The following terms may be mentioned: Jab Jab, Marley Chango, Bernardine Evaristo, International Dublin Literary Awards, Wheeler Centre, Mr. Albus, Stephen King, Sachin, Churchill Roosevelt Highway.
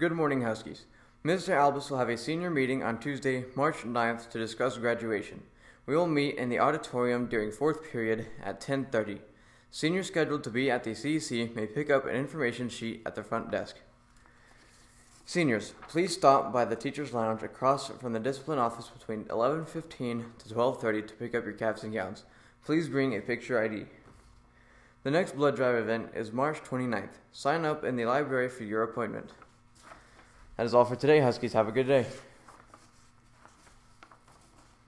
Good morning, Huskies. Mr. Albus will have a senior meeting on Tuesday, March 9th to discuss graduation. We will meet in the auditorium during fourth period at 10:30. Seniors scheduled to be at the CEC may pick up an information sheet at the front desk. Seniors, please stop by the teacher's lounge across from the discipline office between 11:15 to 12:30 to pick up your caps and gowns. Please bring a picture ID. The next blood drive event is March 29th. Sign up in the library for your appointment. That is all for today, Huskies. Have a good day.